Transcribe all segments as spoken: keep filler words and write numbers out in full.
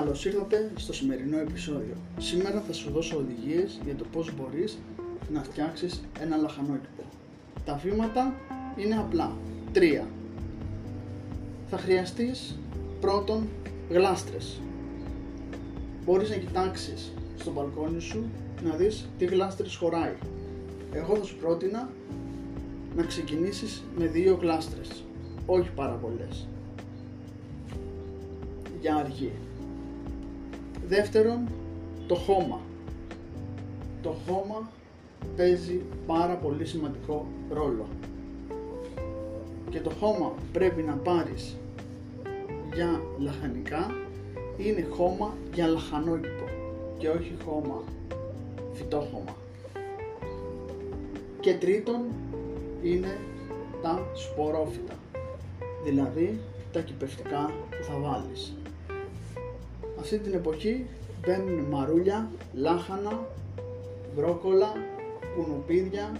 Καλώς ήρθατε στο σημερινό επεισόδιο. Σήμερα θα σου δώσω οδηγίες για το πώς μπορείς να φτιάξεις ένα λαχανόκηπο. Τα βήματα είναι απλά. Τρία. Θα χρειαστείς πρώτον γλάστρες. Μπορείς να κοιτάξεις στο μπαλκόνι σου να δεις τι γλάστρες χωράει. Εγώ θα σου πρότεινα να ξεκινήσεις με δύο γλάστρες, όχι πάρα πολλές, για αργή. Δεύτερον, το χώμα. Το χώμα παίζει πάρα πολύ σημαντικό ρόλο και το χώμα που πρέπει να πάρεις για λαχανικά είναι χώμα για λαχανόκηπο και όχι χώμα φυτόχωμα. Και τρίτον είναι τα σπορόφυτα, δηλαδή τα κυπευτικά που θα βάλεις. Αυτή την εποχή μπαίνουν μαρούλια, λάχανα, βρόκολα, κουνουπίδια,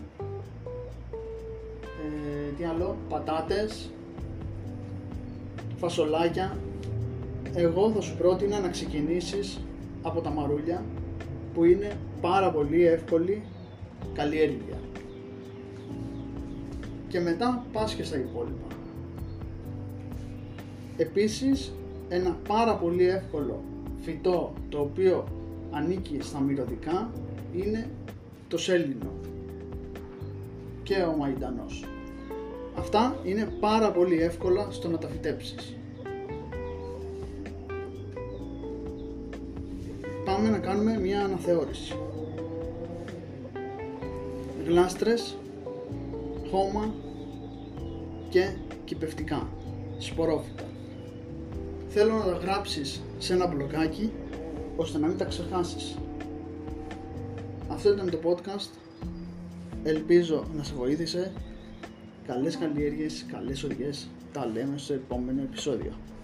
ε, τι άλλο, πατάτες, φασολάκια. Εγώ θα σου πρότεινα να ξεκινήσεις από τα μαρούλια που είναι πάρα πολύ εύκολη καλλιέργεια και μετά πας και στα υπόλοιπα. Επίσης, ένα πάρα πολύ εύκολο φυτό το οποίο ανήκει στα μυρωδικά είναι το σέλινο και ο μαϊντανός. Αυτά είναι πάρα πολύ εύκολα στο να τα φυτέψεις. Πάμε να κάνουμε μια αναθεώρηση. Γλάστρες, χώμα και κυπευτικά, σπορόφυτα. Θέλω να τα γράψεις σε ένα μπλοκάκι ώστε να μην τα ξεχάσεις. Αυτό ήταν το podcast. Ελπίζω να σε βοήθησε. Καλές καλλιέργειες, καλές οδηγίες. Τα λέμε στο επόμενο επεισόδιο.